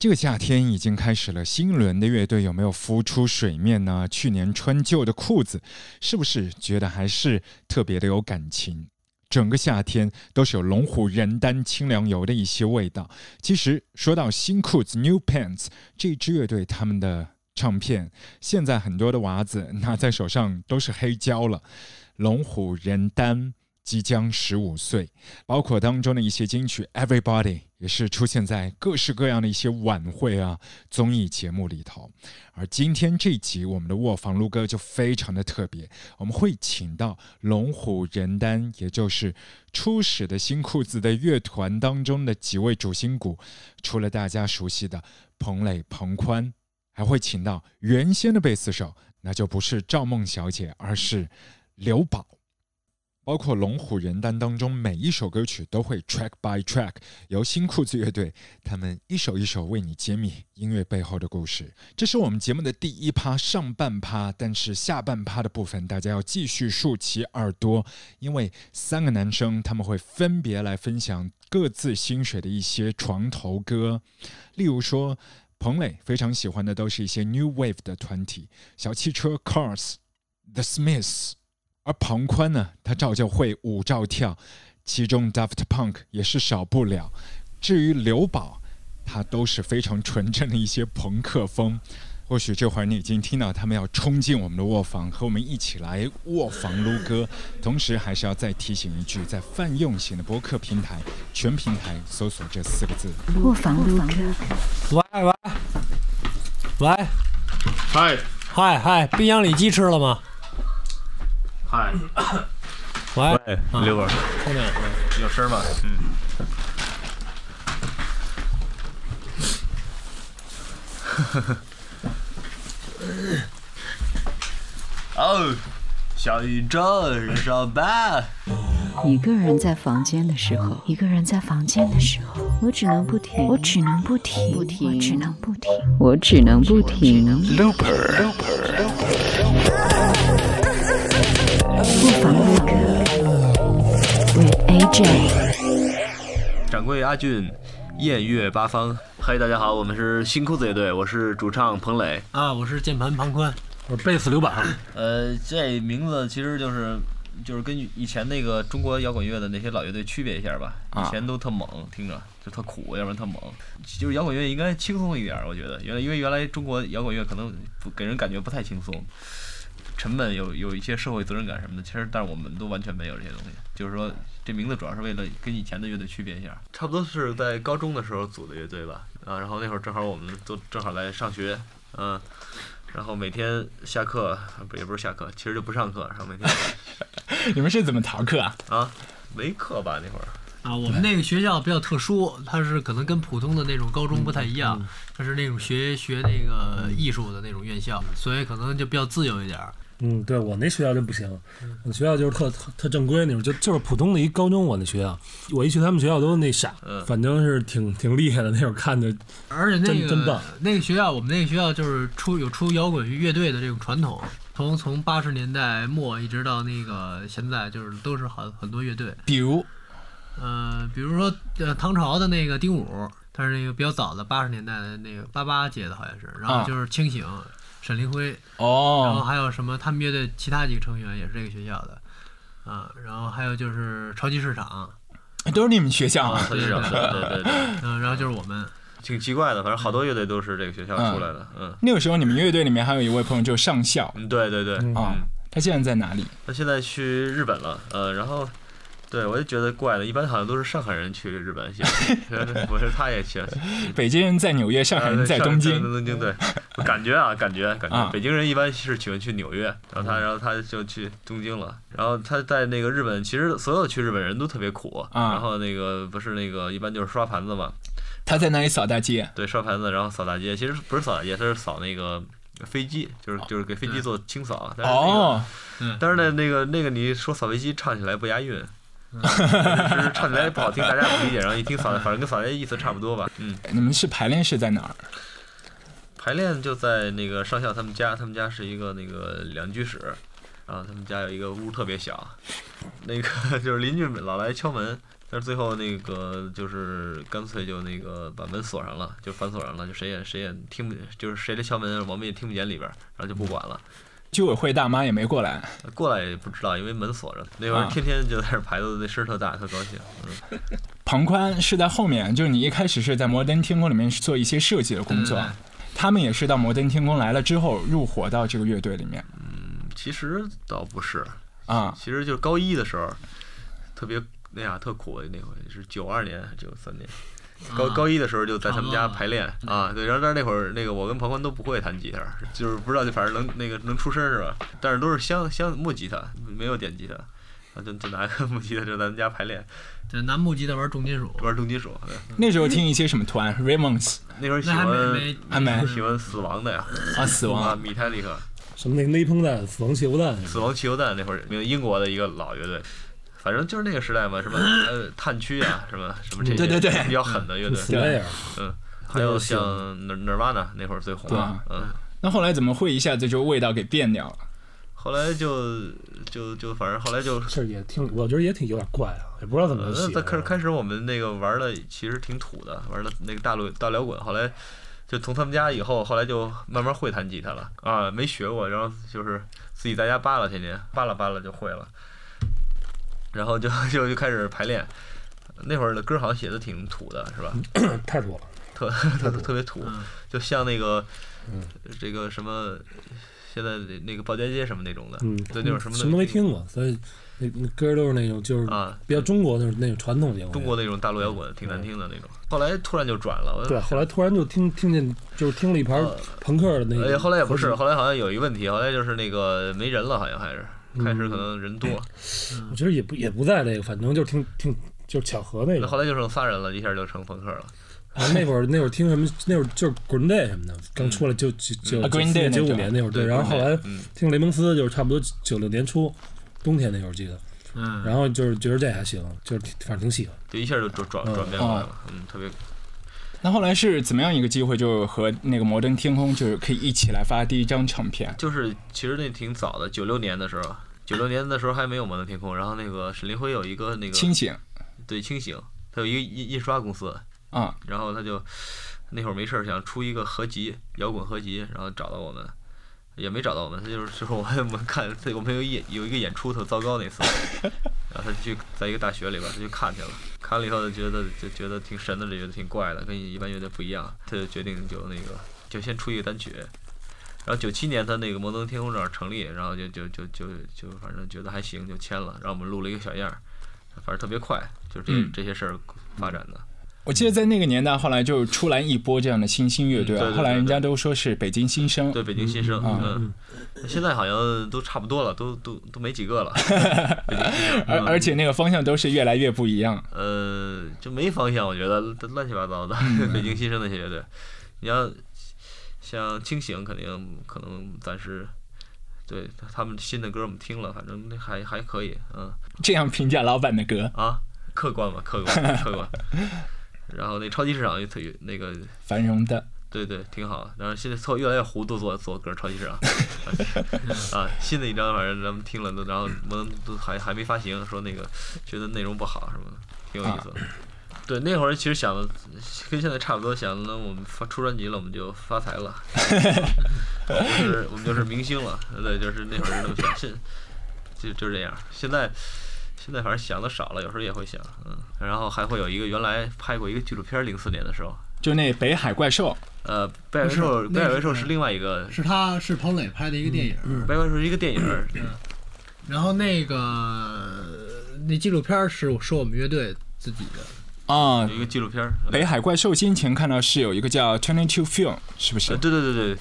这个夏天已经开始了，新一轮的乐队有没有浮出水面呢？去年穿旧的裤子，是不是觉得还是特别的有感情？整个夏天都是有龙虎人丹清凉油的一些味道。其实说到新裤子 New Pants 这支乐队，他们的唱片现在很多的娃子拿在手上都是黑胶了。龙虎人丹即将15岁，包括当中的一些金曲 Everybody 也是出现在各式各样的一些晚会啊、综艺节目里头。而今天这集我们的卧房录歌就非常的特别，我们会请到龙虎人丹，也就是初始的新裤子的乐团当中的几位主心骨，除了大家熟悉的彭磊、彭宽，还会请到原先的贝斯手，那就不是赵梦小姐，而是刘宝。包括龙虎人丹当中每一首歌曲都会 track by track 由新裤子乐队他们一首一首为你揭秘音乐背后的故事。这是我们节目的第一趴上半趴，但是下半趴的部分大家要继续竖起耳朵，因为三个男生他们会分别来分享各自心水的一些床头歌。例如说彭磊非常喜欢的都是一些 new wave 的团体，小汽车 cars、 The Smiths，而庞宽呢，他照旧会舞照跳，其中 Daft Punk 也是少不了。至于刘宝，他都是非常纯正的一些朋克风。或许这会儿你已经听到他们要冲进我们的卧房，和我们一起来卧房撸歌。同时还是要再提醒一句，在泛用型的播客平台，全平台搜索这4个字：卧房撸歌。喂喂喂，嗨嗨嗨，冰箱里鸡吃了吗？嗨，喂，刘宝，后面有声吗？嗯。哦，小宇宙上班。一个人在房间的时候，我只能不停。Looper。掌柜阿俊，艳乐八方。嗨，大家好，我们是新裤子乐队，我是主唱彭磊啊，我是键盘庞宽，我是贝斯刘宝。这名字其实就是跟以前那个中国摇滚乐的那些老乐队区别一下吧。以前都特猛，听着就特苦，要不然特猛。就是摇滚乐应该轻松一点，我觉得，因为原来中国摇滚乐可能给人感觉不太轻松。成本有一些社会责任感什么的，其实但是我们都完全没有这些东西。就是说，这名字主要是为了跟以前的乐队区别一下。差不多是在高中的时候组的乐队吧，啊，然后那会儿正好我们都正好来上学，嗯，然后每天下课也不是下课，其实就不上课，然后每天。你们是怎么逃课啊？啊，没课吧那会儿。啊，我们那个学校比较特殊，它是可能跟普通的那种高中不太一样，它是那种学那个艺术的那种院校，所以可能就比较自由一点。嗯，对，我那学校真不行，我的学校就是特正规那种，就是普通的一高中。我那学校，我一去他们学校都那傻，反正是挺厉害的那种，看着，而且真棒。那个学校，我们那个学校就是有出摇滚乐队的这种传统，从80年代末一直到那个现在，就是都是很多乐队，比如说唐朝的那个丁武，他是那个比较早的80年代的那个88届的好像是，然后就是清醒。沈凌辉哦，然后还有什么？他们乐队其他几个成员也是这个学校的，啊，然后还有就是超级市场，都是你们学校啊？对，嗯，然后就是我们，挺奇怪的，反正好多乐队都是这个学校出来的，嗯。那个时候你们乐队里面还有一位朋友就上校，对，啊，他现在在哪里？他现在去日本了，然后。对，我就觉得怪了，一般好像都是上海人去日本去，我说他也去了。北京人在纽约，上海人在东京。东京对，我感觉，北京人一般是喜欢去纽约，然后他就去东京了。然后他在那个日本，其实所有去日本人都特别苦，然后那个不是那个一般就是刷盘子嘛。他在那里扫大街。对，刷盘子，然后扫大街，其实不是扫大街，他是扫那个。飞机就是给飞机做清扫，但是呢，那个你说扫飞机唱起来不押韵，就是唱起来不好听，大家不理解，然后一听扫，反正跟扫街意思差不多吧。嗯，你们是排练是在哪儿？排练就在那个上校他们家，他们家是一个那个两居室，然后他们家有一个屋特别小，那个就是邻居老来敲门，但是最后那个就是干脆就那个把门锁上了，就反锁上了，就谁也听不，就是谁来敲门我们也听不见里边，然后就不管了。居委会大妈也没过来，过来也不知道，因为门锁着。那会儿天天就在这排队，声特大，特高兴。庞宽是在后面，就是你一开始是在摩登天空里面做一些设计的工作，他们也是到摩登天空来了之后入伙到这个乐队里面。嗯，其实倒不是啊，其实就是高一的时候，特别那呀特苦，那会是92年93年。高一的时候就在他们家排练啊，对，然后但是那会儿那个我跟庞宽都不会弹吉他，就是不知道就反正能那个能出声是吧？但是都是木吉他，没有电吉他，啊就拿个木吉他就在他们家排练，对，拿木吉他玩重金属，对。那时候听一些什么团 ？Ramones。那时候喜欢还没喜欢死亡的呀啊，死亡啊，米泰利克，什么那个内烹蛋、死亡汽油弹、那会儿英国的一个老乐队。反正就是那个时代嘛，什么炭疽啊，什么这些比较狠的乐队，嗯，还有像 Nirvana 那会儿最红啊，嗯。那后来怎么会一下子就味道给变掉了？后来就反正后来就这也挺，我觉得也挺有点怪啊，也不知道怎么写。那开始我们那个玩的其实挺土的，玩的那个大摇滚，后来就从他们家以后，后来就慢慢会弹吉他了啊，没学过，然后就是自己在家扒拉，天天扒拉就会了。然后就开始排练，那会儿的歌好像写的挺土的，是吧？太土了，特别土，就像那个这个什么，现在那个鲍家街什么那种的，对，那种什么都没听过，所以那歌都是那种就是啊比较中国的那种传统节目，中国那种大陆摇滚挺难听的那种。后来突然就转了，对，后来突然就听见就是听了一盘朋克的那个，后来也不是，后来好像有一问题，后来就是那个没人了，好像还是。开始可能人多，我觉得也不在这个，反正就是挺就是巧合那个。后来就剩仨人了，一下就成朋克了。啊，那会儿听什么？那会儿就是 Green Day 什么的，刚出来就 Green Day 95年那会儿，对。然后后来听雷蒙斯，就是差不多96年初冬天那会儿记得。嗯。然后就是觉得这还行，就是反正挺喜欢。就一下就转变过来了，特别。那后来是怎么样一个机会，就和那个摩登天空就是可以一起来发第一张唱片？就是其实那挺早的，96年的时候，还没有摩登天空。然后那个沈立辉有一个那个清醒，对清醒，他有一个印刷公司啊，然后他就那会儿没事想出一个合集，摇滚合集，然后找到我们，也没找到我们，他就是我们看我们有一个演出特糟糕那次，然后他去在一个大学里边他去看去了。看了以后就觉得挺神的，觉得挺怪的，跟一般乐队不一样。他就决定就那个就先出一个单曲，然后97年他那个摩登天空这儿成立，然后就反正觉得还行，就签了。然后我们录了一个小样，反正特别快，就这些事儿发展的。我记得在那个年代，后来就出来一波这样的新兴乐队啊，后来人家都说是北京新生，对北京新生，现在好像都差不多了，都没几个了，而且那个方向都是越来越不一样。就没方向，我觉得乱七八糟的。北京新生那些乐队，你要像清醒，肯定可能暂时对他们新的歌我们听了，反正还可以，这样评价老板的歌啊，客观嘛，客观。然后那超级市场也那个繁荣的。对对，挺好。然后现在凑越来越糊涂做歌，超级市场啊，新的一张反正咱们听了都，然后我们都还没发行，说那个觉得内容不好什么的，挺有意思的。对，那会儿其实想的跟现在差不多，想的我们出专辑了，我们就发财了，我们就是明星了。对，就是那会儿那么想，就是这样。现在反正想的少了，有时候也会想，然后还会有一个原来拍过一个纪录片，04年的时候，就那北海怪兽，北海怪兽是另外一个，是彭磊拍的一个电影，北海怪兽是一个电影，然后那纪录片是说我们乐队自己的。啊，一个纪录片《北海怪兽》，先前看到是有一个叫 22 film， 是不是？对 22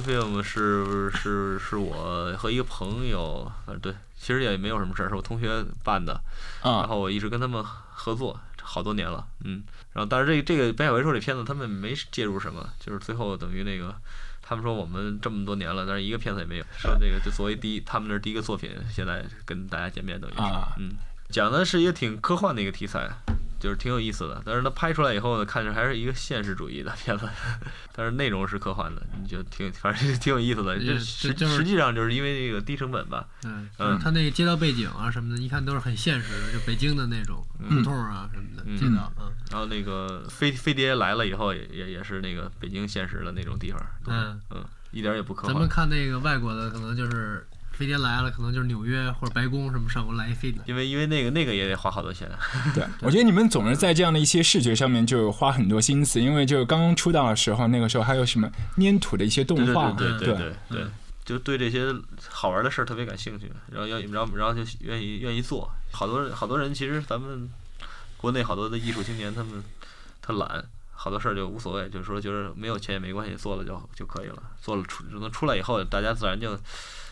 film 是我和一个朋友，对，其实也没有什么事儿，是我同学办的，然后我一直跟他们合作好多年了，然后但是这个《北海怪兽》这片子他们没介入什么，就是最后等于那个他们说我们这么多年了，但是一个片子也没有，说这个就作为他们那第一个作品，现在跟大家见面等于是，讲的是一个挺科幻的一个题材。就是挺有意思的。但是它拍出来以后呢，看着还是一个现实主义的片子，但是内容是科幻的，你就反正挺有意思的。实际上就是因为这个低成本吧。嗯，它那个街道背景啊什么的，一看都是很现实的，就北京的那种胡同啊什么的街道。然后那个飞碟来了以后，也是那个北京现实的那种地方。一点也不科幻。咱们看那个外国的，可能就是。飞碟来了，可能就是纽约或者白宫什么上过来一飞碟，因为那个也得花好多钱。对，我觉得你们总是在这样的一些视觉上面就花很多心思，因为就是刚刚出道的时候，那个时候还有什么粘土的一些动画，对，就对这些好玩的事特别感兴趣，然后就愿意做。好多人其实咱们国内好多的艺术青年，他懒。好多事儿就无所谓，就是说就是没有钱也没关系，做了就可以了，做了出来以后，大家自然就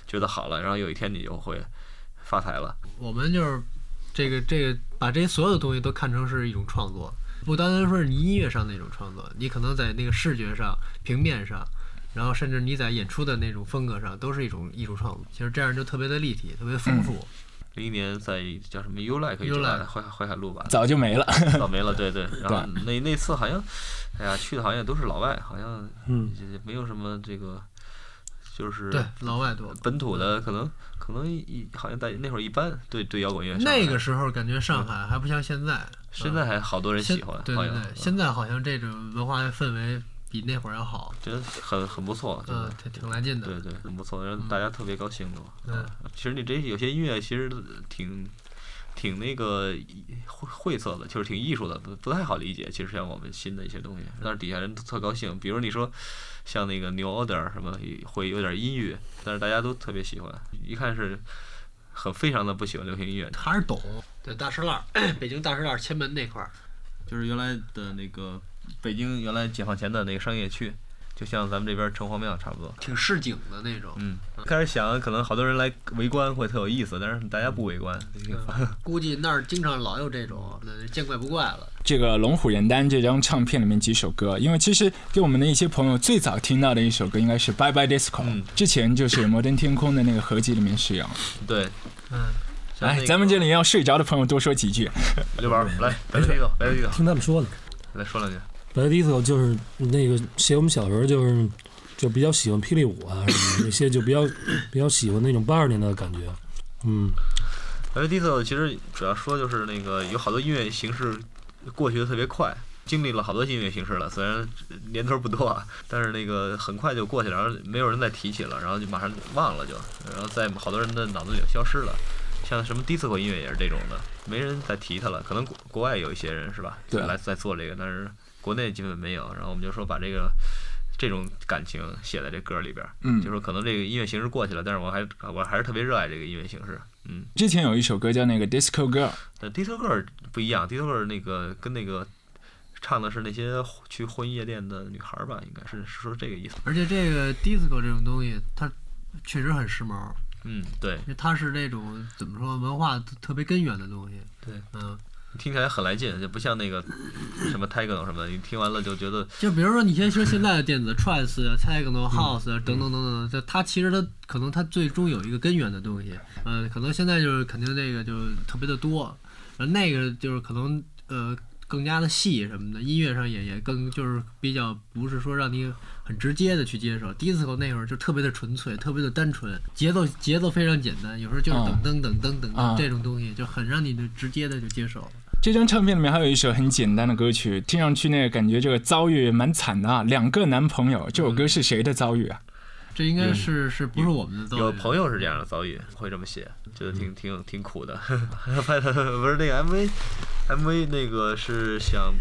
觉得好了，然后有一天你就会发财了。我们就是这个把这些所有的东西都看成是一种创作，不单单说是你音乐上那种创作，你可能在那个视觉上、平面上，然后甚至你在演出的那种风格上，都是一种艺术创作。其实这样就特别的立体，特别丰富。01年在叫什么 You Like 淮海路吧，早就没了，对。然后那次好像，哎呀，去的好像也都是老外，好像没有什么这个，就是对老外多，本土的可能好像在那会儿一般对摇滚乐，那个时候感觉上海还不像现在，现在还好多人喜欢，对，现在好像这种文化氛围。比那会儿要好，觉得很不错，挺来劲的，对，很不错，让大家特别高兴的。其实你这有些音乐其实挺那个晦涩的，就是挺艺术的，不太好理解。其实像我们新的一些东西，但是底下人都特高兴。比如你说像那个 New Order 什么，会有点音乐，但是大家都特别喜欢，一看是非常的不喜欢流行音乐，还是懂。对，大石栏，北京大石栏前门那块儿，就是原来的那个。北京原来解放前的那个商业区，就像咱们这边城隍庙差不多，挺市井的那种。开始想可能好多人来围观会特有意思，但是大家不围观，估计那儿经常老有这种，见怪不怪了。这个《龙虎人丹》这张唱片里面几首歌，因为其实对我们的一些朋友最早听到的一首歌应该是《Bye Bye Disco》，之前就是《摩登天空》的那个合集里面使用。对，来，咱们这里要睡着的朋友多说几句。刘宝，来，白玉哥，听他们说呢，来说两句。白迪斯就是那个写我们小时候就比较喜欢霹雳舞啊什么那些，就比较喜欢那种80年代的感觉。白迪斯其实主要说就是那个有好多音乐形式过去的特别快，经历了好多音乐形式了，虽然年头不多啊，但是那个很快就过去了，然后没有人再提起了，然后就马上忘了，然后在好多人的脑子里消失了。像什么 disco 音乐也是这种的，没人再提它了。可能国外有一些人是吧，对，来在做这个，但是。国内基本没有，然后我们就说把这种感情写在这歌里边，就说可能这个音乐形式过去了，但是我还是特别热爱这个音乐形式。之前有一首歌叫那个 disco girl， disco girl 不一样 ，disco girl 那个跟那个唱的是那些去混夜店的女孩吧，应该是说这个意思。而且这个 disco 这种东西，它确实很时髦。对，它是那种怎么说文化特别根源的东西。对，听起来很来劲，就不像那个什么 Techno 什么的，你听完了就觉得。就比如说，你先说现在的电子 Trance 啊、Techno、House 啊等等，就它其实它可能它最终有一个根源的东西，可能现在就是肯定这个就特别的多，那个就是可能更加的细什么的，音乐上也更就是比较不是说让你很直接的去接受。disco 那会儿就特别的纯粹，特别的单纯，节奏非常简单，有时候就是噔噔噔噔噔这种东西就很让你的直接的就接受。这张唱片里面还有一首很简单的歌曲，听上去那个感觉这个遭遇蛮惨的啊，2个男朋友，这首歌是谁的遭遇啊？这应该是不是我们的遭遇？有朋友是这样的遭遇，会这么写，觉得挺苦的。拍的不是那个 MV 那个是想，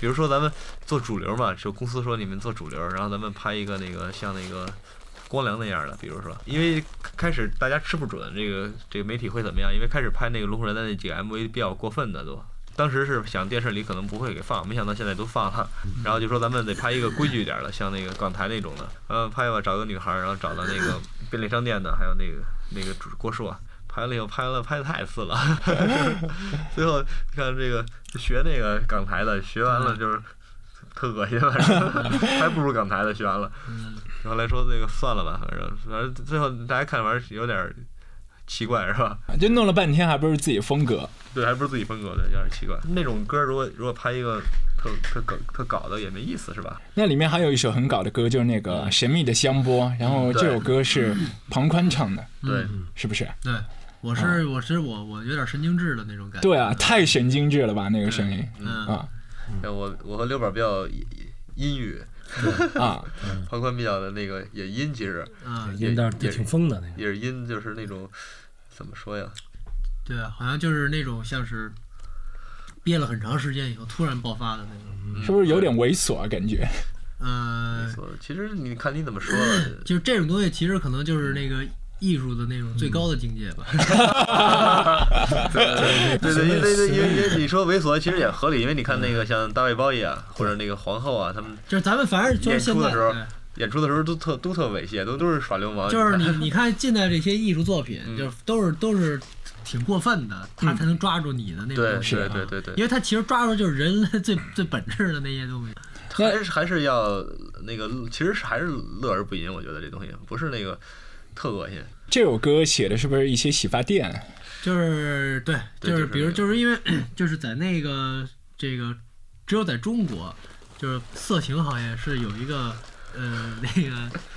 比如说咱们做主流嘛，就公司说你们做主流，然后咱们拍一个那个像那个光良那样的，比如说，因为开始大家吃不准这个媒体会怎么样，因为开始拍那个《龙虎人丹》那几个 MV 比较过分的都。当时是想电视里可能不会给放，没想到现在都放了。然后就说咱们得拍一个规矩一点的，像那个港台那种的。拍吧，找个女孩，然后找到那个便利商店的，还有那个郭硕，拍了以后拍的太次了。最后你看这个学那个港台的，学完了就是特恶心了，还不如港台的学完了。然后来说那个算了吧，反正最后大家看完有点。奇怪是吧？就弄了半天还不是自己风格。对，还不是自己风格的，有点奇怪。那种歌如果拍一个特搞的也没意思是吧？那里面还有一首很搞的歌，就是那个《神秘的香波》，然后这首歌是庞宽唱的，对，是不是？对，我有点神经质的那种感觉。对啊，太神经质了吧那个声音。我和刘宝比较阴郁。啊，庞宽比较的那个也阴，其实也挺疯的，也是阴，就是那种怎么说呀？对啊，好像就是那种像是憋了很长时间以后突然爆发的那种，是不是有点猥琐啊？感觉？其实你看你怎么说了，就这种东西其实可能就是那个艺术的那种最高的境界吧。对，因为你说猥琐其实也合理，因为你看那个像大卫鲍伊啊，或者那个皇后啊，他们就是咱们反正就是现在。演出的时候都特猥亵，都是耍流氓。就是你看近代这些艺术作品，就是都是挺过分的，他才能抓住你的那种东西。对，因为他其实抓住就是人类最本质的那些东西。还是要那个，其实还是乐而不淫。我觉得这东西不是那个特恶心。这首歌写的是不是一些洗发店？就是对，就是比如就是因为就是在那个这个只有在中国，就是色情行业是有一个。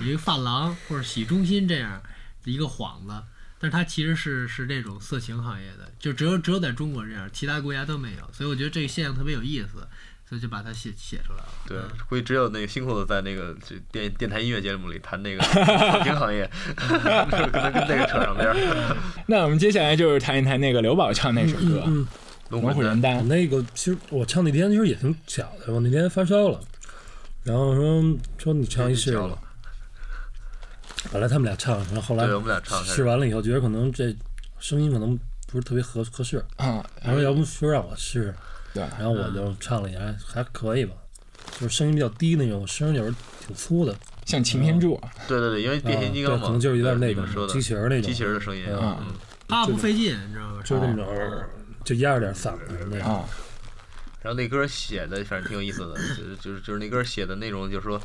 有一个发廊或者洗浴中心这样的一个幌子，但是它其实是这种色情行业的，就只有在中国这样，其他国家都没有，所以我觉得这个现象特别有意思，所以就把它写出来了。对，估计只有那个辛苦的在那个电台音乐节目里谈那个色情行业，跟这个扯上边。那我们接下来就是谈一谈那个刘宝唱那首歌《龙虎人丹》。那个其实我唱那天其实也挺巧的，我那天发烧了。然后说你唱一试了，本来他们俩唱，然后后来我们俩唱试完了以后，觉得可能这声音可能不是特别合适啊，然后要不说让我试，对，然后我就唱了一下，还可以吧，就是声音比较低那种，声音有时候挺粗的，像擎天柱，对，因为变形金刚嘛，可能就是有点那种机器人的声音啊，怕不费劲，你知道吗？就那种就压着点嗓子那样。然后那歌写的反正挺有意思的，就是那歌写的那种，就是说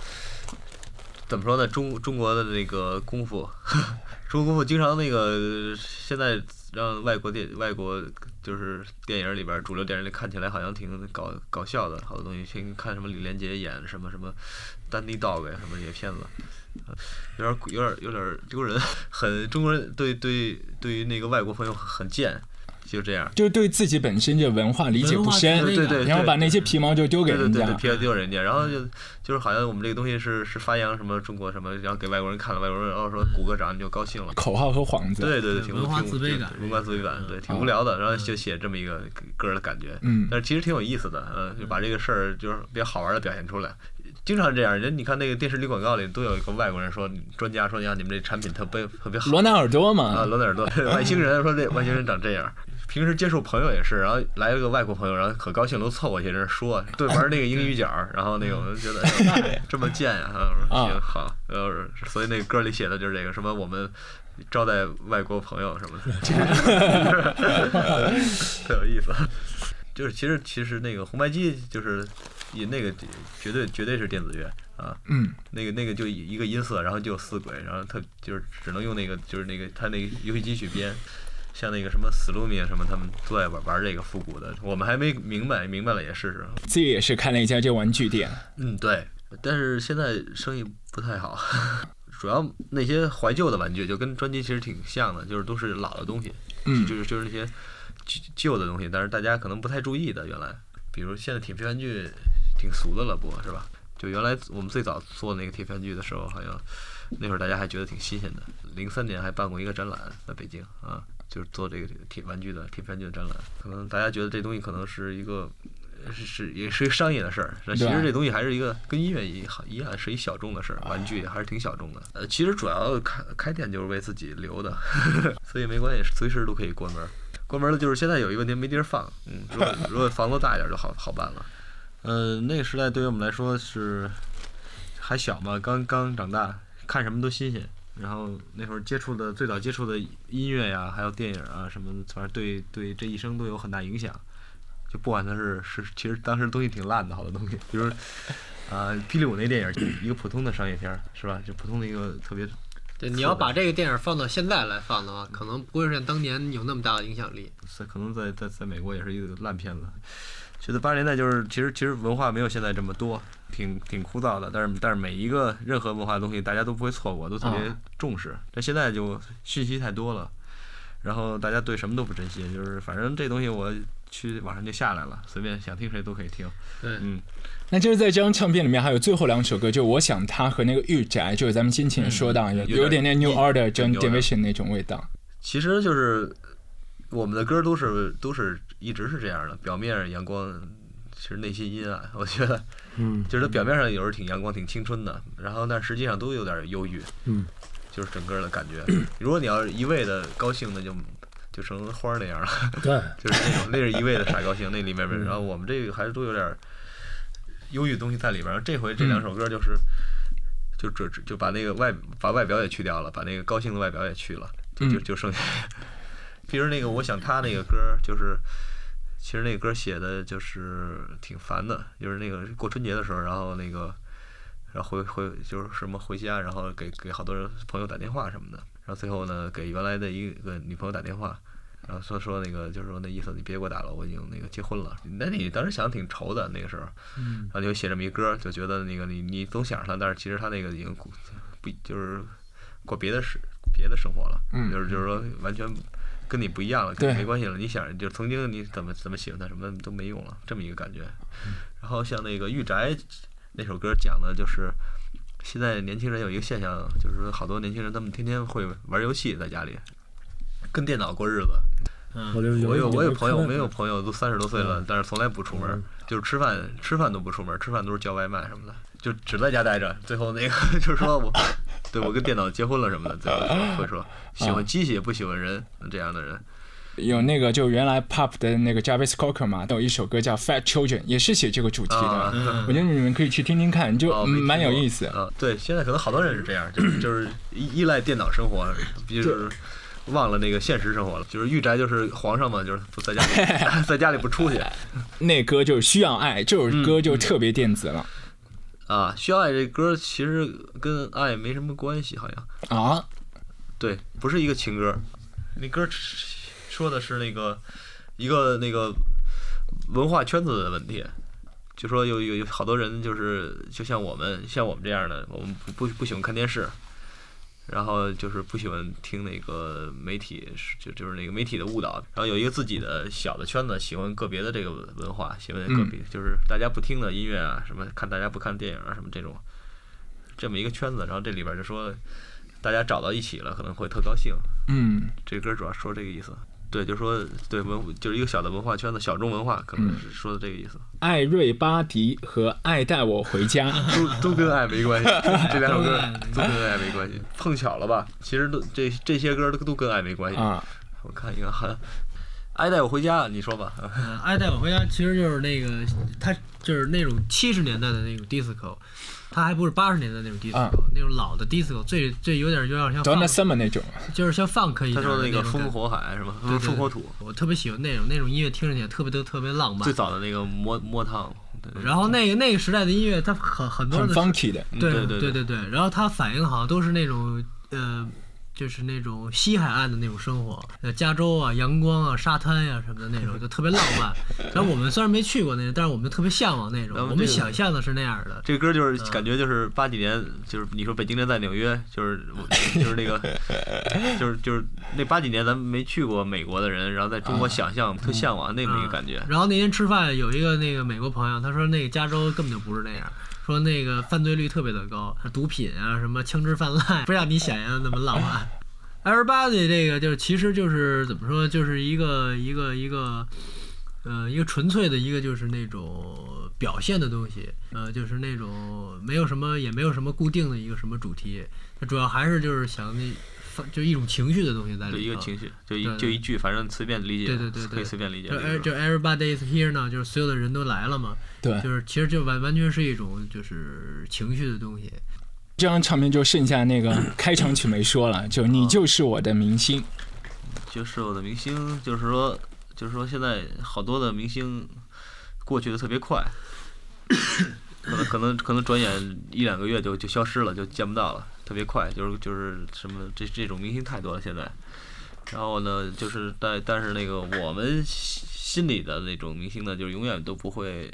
怎么说呢，中国的那个功夫，中国功夫经常那个现在让外国就是电影里边主流电影里看起来好像挺搞笑的，好多东西先看什么李连杰演什么丹尼道呗，什么这些片子，有点丢人，很中国人对于那个外国朋友很贱。就这样，就对自己本身这文化理解不深，对，然后把那些皮毛就丢给人家，对，然后就是好像我们这个东西是发扬什么中国什么，然后给外国人看了，外国人然后说鼓个掌你就高兴了，口号和幌子，对，挺文化自卑感，对，挺无聊的，然后就写这么一个歌的感觉，但是其实挺有意思的，就把这个事儿就是比较好玩的表现出来。经常这样，人你看那个电视里广告里都有一个外国人说，专家说你们这产品特别好。罗纳尔多嘛，啊，罗纳尔多，外星人说这外星人长这样。平时接触朋友也是，然后来了个外国朋友，然后可高兴都凑过去在那说，对玩那个英语角，然后那个我就觉得这么贱呀，好，所以那个歌里写的就是这个什么我们。招待外国朋友什么的，特有意思。就是其实那个红白机就是以那个绝对是电子乐啊，那个就一个音色，然后就有四轨，然后它就是只能用那个就是那个它那个游戏机去编。像那个什么斯鲁米什么，他们都在玩这个复古的，我们还没明白了也试试。自己也是看了一家这玩具店，对，但是现在生意不太好。主要那些怀旧的玩具就跟专辑其实挺像的，就是都是老的东西，就是那些旧的东西，但是大家可能不太注意的。原来，比如现在铁皮玩具挺俗的了，不是吧？就原来我们最早做那个铁皮玩具的时候，好像那会儿大家还觉得挺新鲜的。03年还办过一个展览在北京啊，就是做这个铁皮玩具的展览。可能大家觉得这东西可能是一个。也是一个商业的事儿，其实这东西还是一个跟音乐一样是一小众的事儿，玩具还是挺小众的。其实主要开店就是为自己留的，所以没关系，随时都可以关门。关门了就是现在有一个问题没地儿放，如果房子大一点就好办了。那个时代对于我们来说是还小嘛，刚长大，看什么都新鲜。然后那会儿最早接触的音乐呀，还有电影啊什么，反正对这一生都有很大影响。就不管它是，其实当时东西挺烂的，好多东西，比如，霹雳舞那电影，一个普通的商业片，是吧？就普通的一个特别对，你要把这个电影放到现在来放的话，可能不会像当年有那么大的影响力。是，可能在美国也是一个烂片子。觉得80年代就是其实文化没有现在这么多，挺枯燥的，但是每一个任何文化的东西大家都不会错过，都特别重视。但现在就信息太多了，然后大家对什么都不珍惜，就是反正这东西我去网上就下来了，随便想听谁都可以听。对，嗯。那就是在这张唱片里面还有最后两首歌，就我想他和那个御宅，就是咱们先前说到有点那 New Order、John Division 那种味道。其实就是我们的歌都是一直是这样的，表面阳光，其实内心阴暗。我觉得，就是它表面上有时候挺阳光、挺青春的，然后但实际上都有点忧郁。就是整个的感觉。如果你要一味的高兴，那就成花那样了。对，就是那种那是一味的傻高兴，那里面没。然后我们这个还是都有点忧郁的东西在里边。这回这两首歌就是，就把那个外表也去掉了，把那个高兴的外表也去了，就剩下。比如那个，我想他那个歌就是，其实那个歌写的就是挺烦的，就是那个过春节的时候，然后那个，然后回就是什么回家，然后给好多人朋友打电话什么的，然后最后呢给原来的一个女朋友打电话，然后说那个就是说那意思你别给我打了，我已经那个结婚了。那你当时想挺愁的那个时候，然后就写这么一歌，就觉得那个你总想他，但是其实他那个已经不就是过别的生活了，就是说完全。跟你不一样了，跟你没关系了。你想，就曾经你怎么喜欢他，什么都没用了，这么一个感觉。然后像那个《御宅》那首歌讲的就是，现在年轻人有一个现象，就是好多年轻人他们天天会玩游戏，在家里跟电脑过日子。我有朋友都30多岁了，但是从来不出门，就是吃饭都不出门，吃饭都是叫外卖什么的，就只在家待着。最后那个就是说我跟电脑结婚了什么的，最后会说喜欢机械不喜欢人这样的人。有那个就原来 Pop 的那个 Jarvis Cocker 嘛，有一首歌叫 Fat Children， 也是写这个主题的。我觉得你们可以去听听看，就蛮有意思。对，现在可能好多人是这样，就是依赖电脑生活，就是。忘了那个现实生活了，就是御宅就是皇上嘛，就是不在家里，在家里不出去。那歌就是需要爱，这首歌就特别电子了。需要爱这歌其实跟爱没什么关系，好像啊，对，不是一个情歌。那歌说的是那个一个那个文化圈子的问题，就说有好多人就是就像我们这样的，我们不喜欢看电视。然后就是不喜欢听那个媒体，就是那个媒体的误导。然后有一个自己的小的圈子，喜欢个别的这个文化，喜欢个别就是大家不听的音乐啊，什么看大家不看电影啊，什么这种，这么一个圈子。然后这里边就说大家找到一起了，可能会特高兴。这歌主要说这个意思。对，就说对就是一个小的文化圈子，小众文化可能是说的这个意思。艾瑞巴迪和爱带我回家都跟爱没关系，这两首歌都跟爱没关系，碰巧了吧？其实都这些歌都跟爱没关系啊。我看一看，爱带我回家，你说吧。爱带我回家其实就是那个，它就是那种70年代的那种 disco， 它还不是80年代的那种 disco，那种老的 disco， 最有点像 Donna Summer 那种，就是像 funk 一点。他说那个烽火海是吧？烽火土，我特别喜欢那种音乐，听着起来特别浪漫。最早的那个摸烫，然后那个时代的音乐，它很多很 funky 的，对。然后它反映好像都是那种就是那种西海岸的那种生活，加州啊，阳光啊，沙滩呀什么的那种，就特别浪漫。然后我们虽然没去过那种，但是我们特别向往那种，我们想象的是那样的。这歌就是感觉就是80年，就是你说北京人在纽约，就是那个，就是那80年咱们没去过美国的人，然后在中国想象特向往那么一个感觉。然后那天吃饭有一个那个美国朋友，他说那个加州根本就不是那样。说那个犯罪率特别的高，毒品啊，什么枪支泛滥，不像你想象的那么浪漫。Everybody 这个其实就是怎么说，就是一个，一个纯粹的一个就是那种表现的东西，就是那种没有什么也没有什么固定的一个什么主题，主要还是就是想那。就一种情绪的东西在里面，一个情绪，就一句，反正随便理解，对，可以随便理解。就 everybody is here 呢，就是所有的人都来了嘛。对，就是其实就完全是一种就是情绪的东西。这张唱片就剩下那个开场曲没说了，就你就是我的明星，就是我的明星，就是说现在好多的明星过去的特别快。可能转眼一两个月就消失了，就见不到了，特别快，就是什么这种明星太多了现在。然后呢，就是但是那个我们心里的那种明星呢，就是永远都不会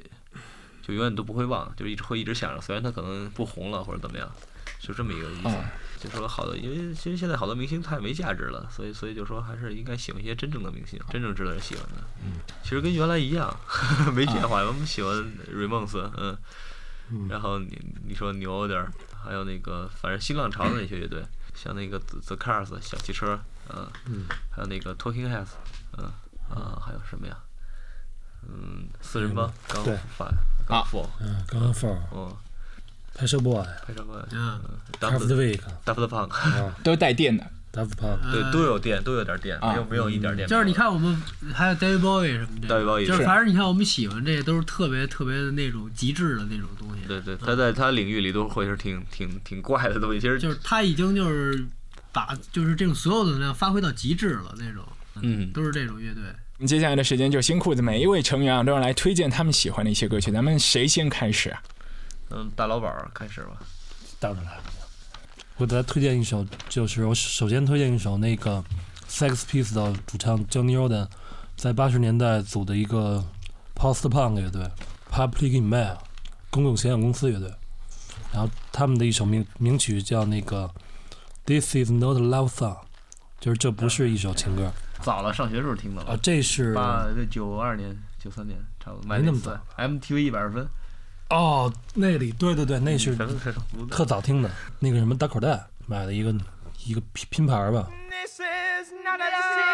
忘，就一直想着，虽然他可能不红了或者怎么样，就这么一个意思。就说好的，因为其实现在好多明星太没价值了，所以就说还是应该喜欢一些真正的明星，真正值得人喜欢的。其实跟原来一样，没变化。我们喜欢 Ramones， 然后你说 New Order， 还有那个反正新浪潮的那些乐队，像那个 The Cars 小汽车，还有那个 Talking Heads， 还有什么呀？四人帮，刚发，Pressure Boy， Daft Punk， 都是带电的 ，Daft Punk， 对，都有电，都有点电，没有一点电。就是你看我们还有 David Bowie 什么的 ，David Bowie， 就是反正你看我们喜欢这些都是特别特别的那种极致的那种东西。对对，他在他领域里都会是挺怪的东西，其实就是他已经就是把就是这种所有的能量发挥到极致了那种，都是这种乐队。接下来的时间就新裤子每一位成员都要来推荐他们喜欢的一些歌曲，咱们谁先开始啊？大老板开始吧。大老板，我给大家推荐一首，就是我首先推荐一首那个 Sex Pistols 主唱 Johnny Rotten 在80年代组的一个 Post Punk 乐队 Public Image 公共形象公司乐队，然后他们的一首名曲叫那个 This is not a love song， 就是这不是一首情歌。早了，上学时候听的了。这是92年、93年，差不多。没那么早。MTV120分。哦，那里对，那是特早听的，那个什么打口袋买了一个拼盘吧。This is not a love song。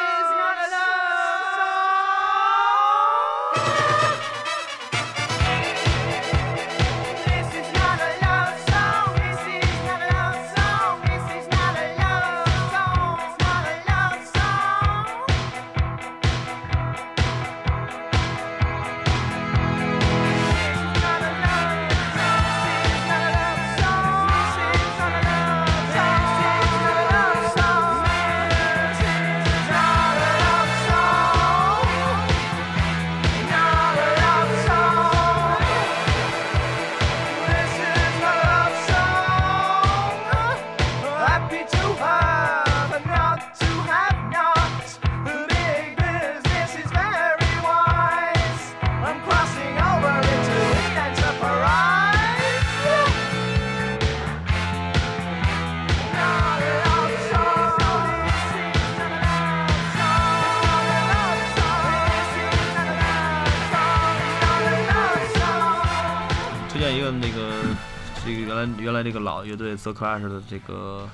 原来这个老乐队 The Clash 的这个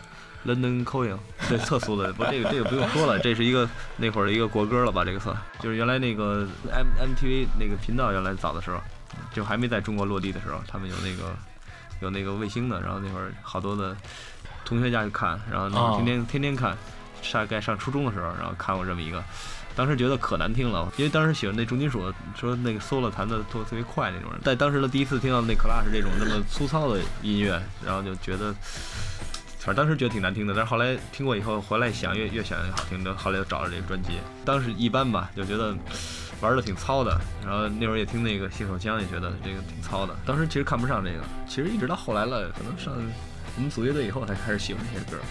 London Calling， 这特殊的不，这个不用说了，这是一个那会儿的一个国歌了吧？这个算就是原来那个 MTV 那个频道原来早的时候，就还没在中国落地的时候，他们有那个卫星的，然后那会儿好多的同学家去看，然后那会儿天天看，大概上初中的时候，然后看过这么一个。当时觉得可难听了，因为当时喜欢那重金属，说那个solo弹的都特别快那种人。在当时的第一次听到那 Clash 这种那么粗糙的音乐，然后就觉得，反正当时觉得挺难听的。但是后来听过以后回来想，越想越好听的。后来又找了这个专辑，当时一般吧，就觉得玩的挺糙的。然后那会儿也听那个信手枪，也觉得这个挺糙的。当时其实看不上这个，其实一直到后来了，可能上我们组乐队以后才开始喜欢这些歌。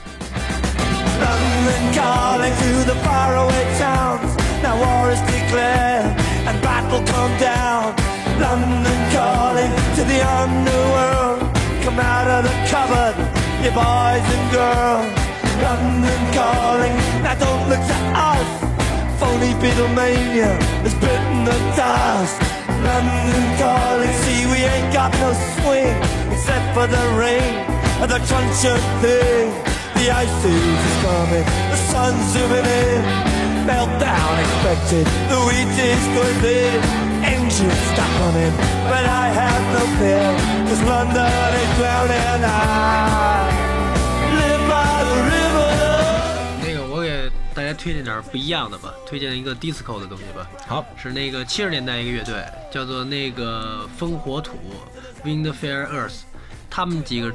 London calling to the faraway towns. Now war is declared and battle come down. London calling to the underworld. Come out of the cupboard, you boys and girls. London calling, now don't look to us. Phony Beatlemania has bitten the dust. London calling, see we ain't got no swing except for the rain and the crunch of things.The ice is coming, the sun's zooming in. Meltdown expected, the wheat is going thin. Engines stop running, but I have no fear, 'cause London is drowning. I live by the river. 那个我给大家推荐点不一样的吧，推荐一个 disco 的东西吧。好，是那个70年代一个乐队，叫做那个风火土 Wind Fire Earth， 他们几个。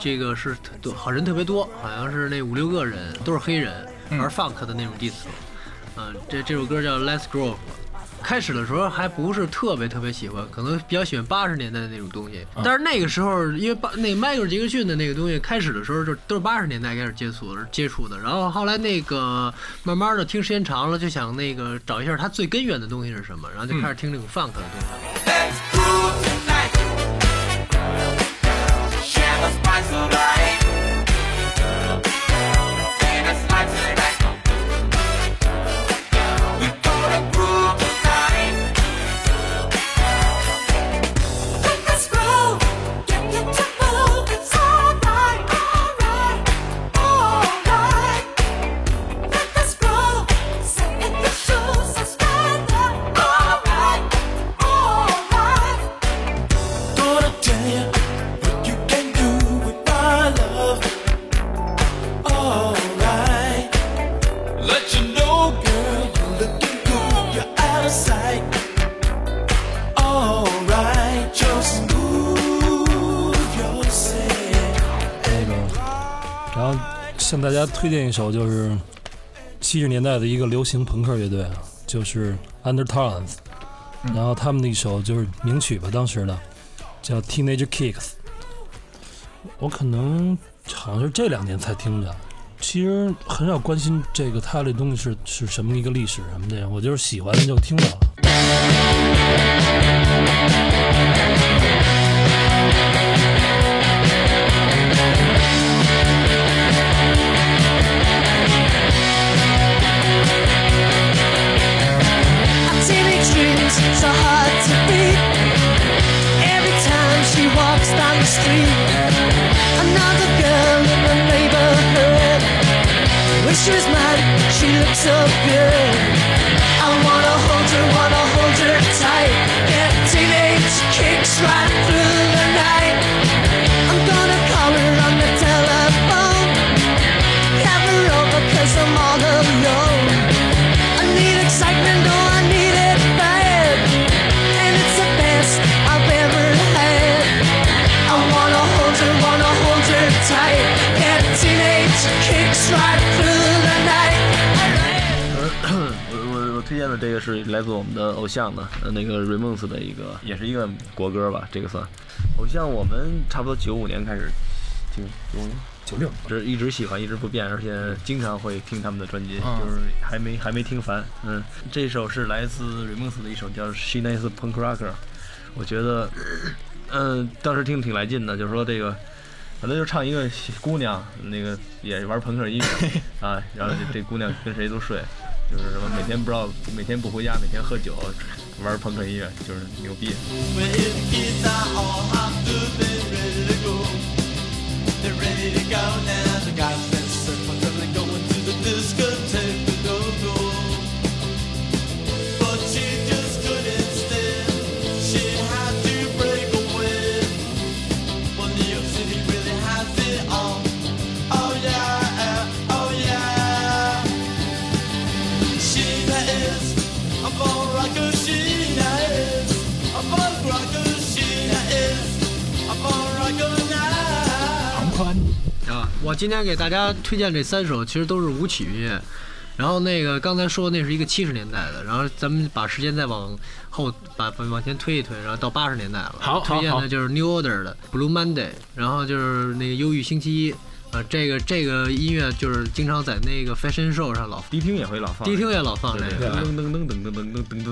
这个是好人特别多，好像是那5-6个人都是黑人，玩 funk 的那种 disco。这首歌叫 Let's Groove，开始的时候还不是特别喜欢，可能比较喜欢80年代的那种东西。但是那个时候，因为那迈克尔·杰克逊的那个东西，开始的时候就都是80年代开始接触的。然后后来那个慢慢的听时间长了，就想那个找一下它最根源的东西是什么，然后就开始听这种 funk 的东西。Let's Groove tonight, share the spice of life.向大家推荐一首，就是70年代的一个流行朋克乐队，就是 Undertones，然后他们的一首就是名曲吧，当时的叫 Teenage Kicks。我可能好像是这2年才听着，其实很少关心这个他这东西是什么一个历史什么的，我就是喜欢就听到了。So hard to beat. Every time she walks down the street, another girl in the neighborhood. When she was mine, she looked so good. I wanna hold her tight. Get teenage kicks right through the night. I'm gonna call her on the telephone, have her over 'cause I'm all alone. I need excitement, oh I need it back.我推荐的这个是来自我们的偶像的那个 Ramones 的一个，也是一个国歌吧，这个算偶像。我们差不多95年开始听，96就是一直喜欢，一直不变，而且经常会听他们的专辑，就是还没听烦。这首是来自 Ramones 的一首叫 Sheena Is A Punk Rocker， 我觉得当时听挺来劲的，就是说这个反正就唱一个姑娘，那个也玩朋克音乐啊，然后这姑娘跟谁都睡，就是什么每天不回家，每天喝酒，玩朋克音乐，就是牛逼。我今天给大家推荐这3首，其实都是舞曲音乐。然后那个刚才说那是一个70年代的，然后咱们把时间再往后往前推一推，然后到80年代了。好，推荐的就是 New Order 的 Blue Monday， 然后就是那个忧郁星期一。这个音乐就是经常在那个 fashion show 上老迪厅也会老放，迪厅也老放这个。噔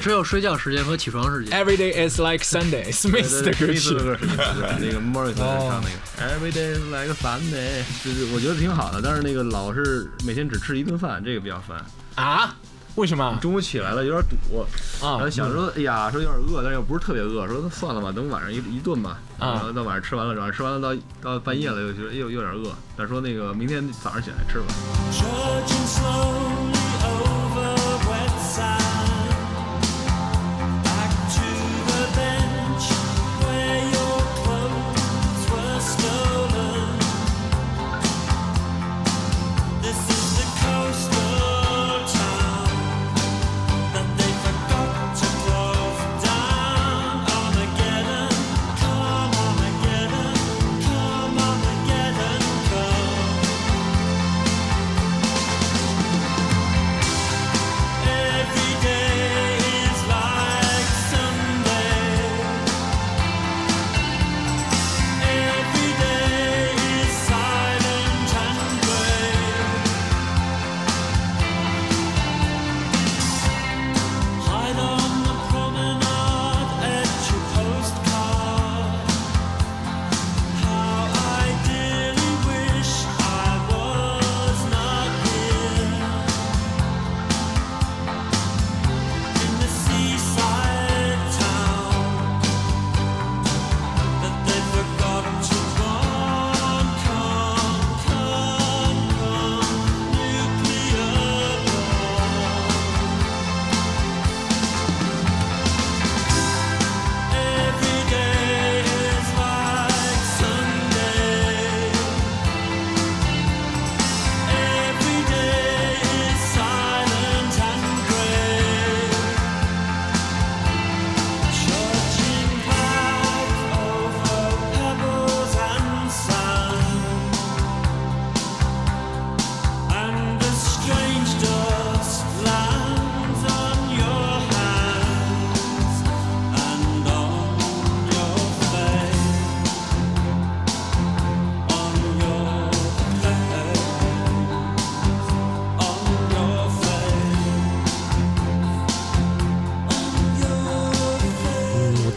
只有睡觉时间和起床时间。Every day is like Sunday， Smiths 的歌曲，那个 Morris 唱那个 Every day is like Sunday， 就是我觉得挺好的，但是那个老是每天只吃一顿饭，这个比较烦啊。为什么中午起来了有点堵啊？然后想说，哎呀，说有点饿，但是又不是特别饿，说算了吧，等晚上一顿吧。啊，然后到晚上吃完了，然后吃完了到半夜了，又觉得又有点饿，但说那个明天早上起来吃吧。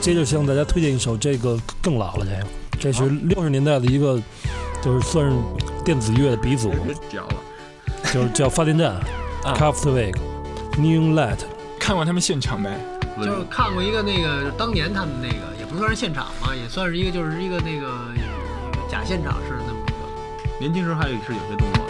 接着向大家推荐一首，这个更老了，这是60年代的一个，就是算是电子乐的鼻祖，就是叫发电站 Kraftwerk Neon Light。 看过他们现场呗？就是看过一个那个当年他们那个也不算是现场嘛，也算是一个就是一个那个假现场式的那么一个。年轻时候还有是有些动作。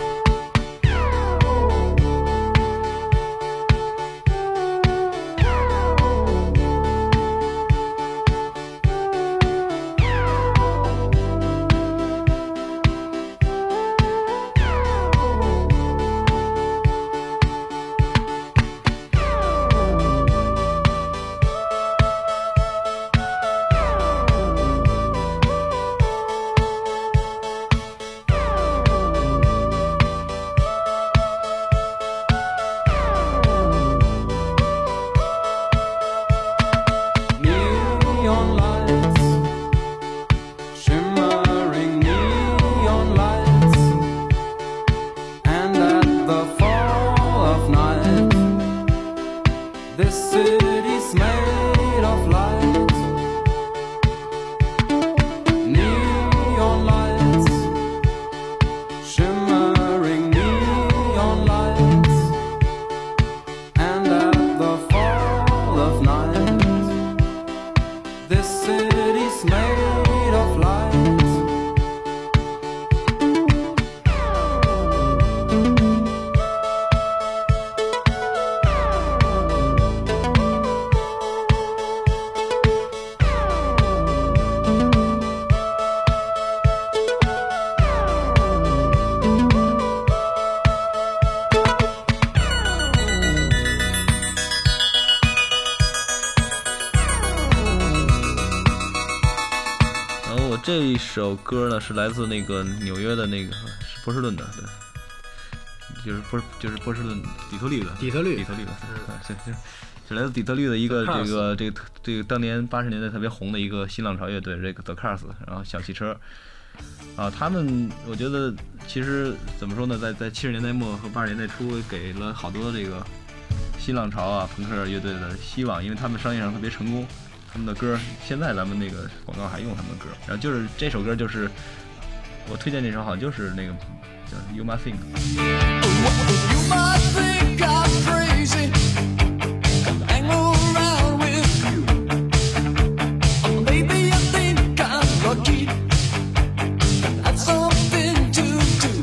这首歌呢是来自那个纽约的那个波士顿的，对，就是波士顿底特律的，是来自底特律的一个这个当年80年代特别红的一个新浪潮乐队，这个 The Cars， 然后小汽车啊，他们我觉得其实怎么说呢，在70年代末和80年代初给了好多这个新浪潮啊朋克乐队的希望，因为他们商业上特别成功，他们的歌现在咱们那个广告还用他们的歌。然后就是这首歌，就是我推荐这首，好像就是那个叫 You Might Think。You might think I'm crazy, hang around with you. Maybe I think I'm lucky, I've something to do.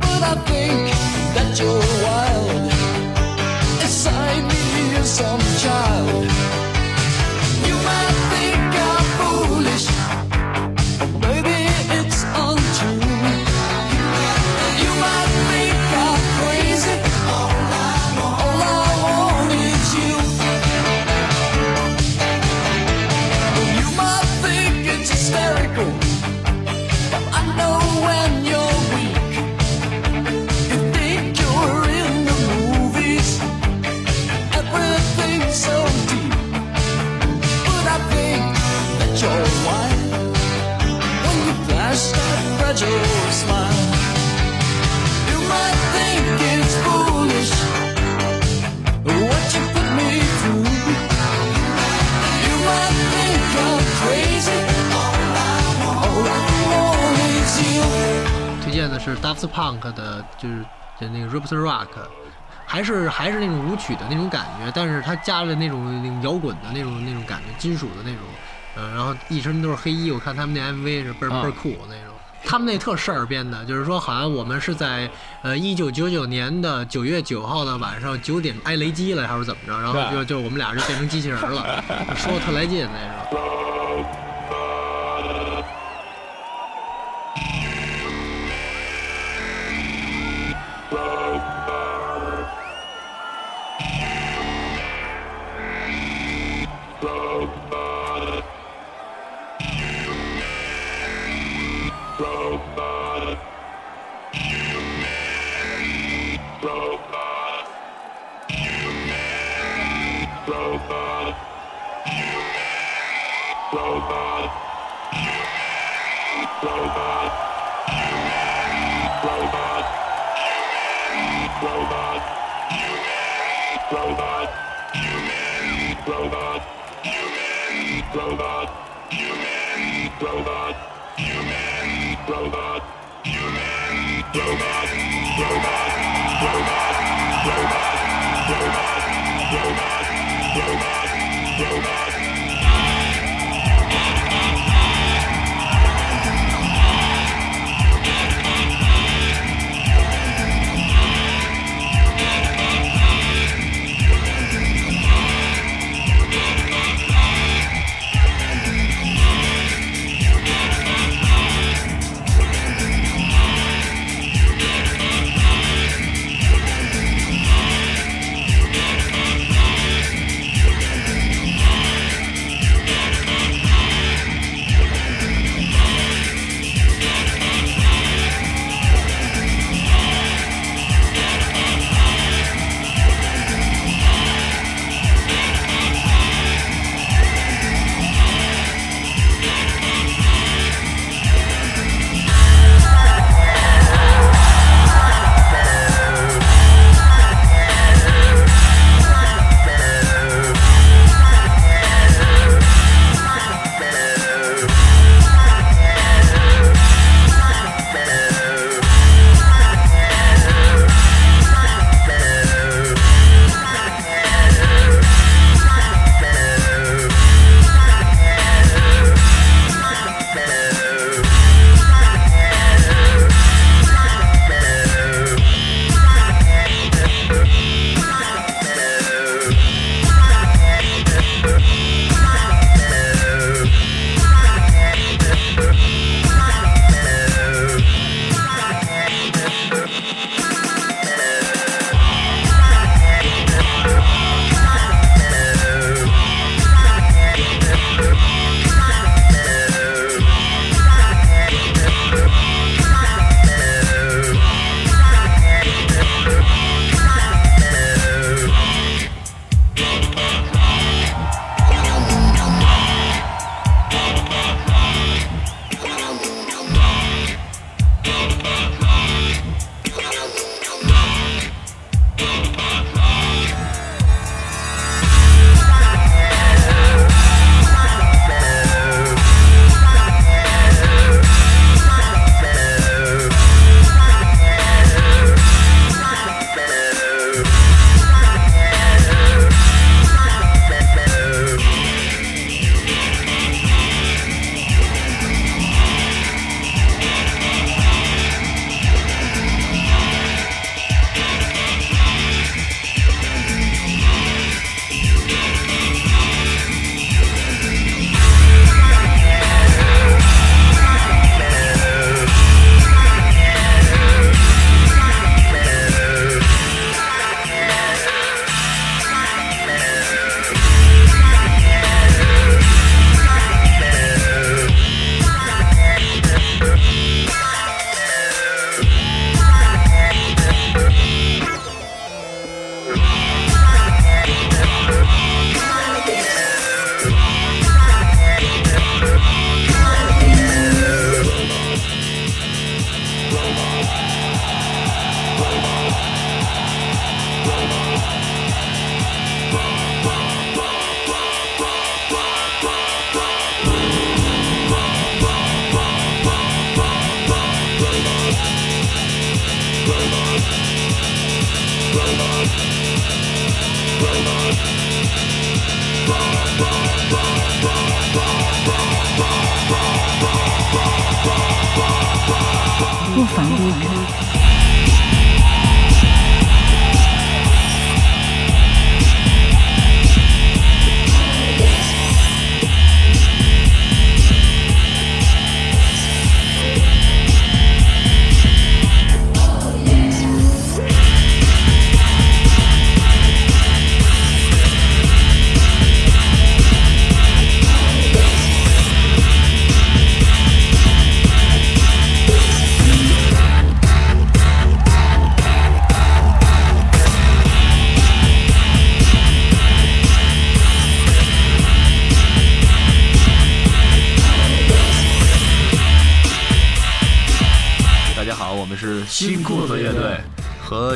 But I think that you're wild, inside me is some child.是 Daft Punk 的，就是那个 Roots Rock， 还是那种舞曲的那种感觉，但是它加了那种摇滚的那种感觉，金属的那种，然后一身都是黑衣，我看他们那 MV 是倍儿酷那种。他们那特事儿编的，就是说好像我们是在1999年的9月9号的晚上9点挨雷击了，还是怎么着？然后就我们俩就变成机器人了，说的特来劲那种。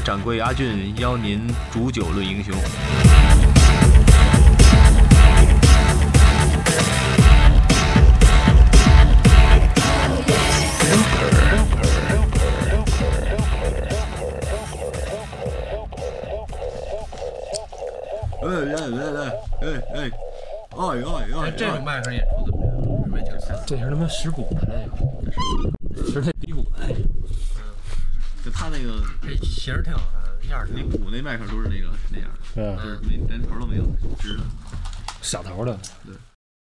掌柜阿俊邀您煮酒论英雄。哎！这种麦上演出怎么样？这是他妈石鼓的那个，石那鼻鼓的那个。他那个这鞋儿挺好看的，样儿那鼓那麦克都是那个那样的，就是没连头都没有，直的，小头的。对，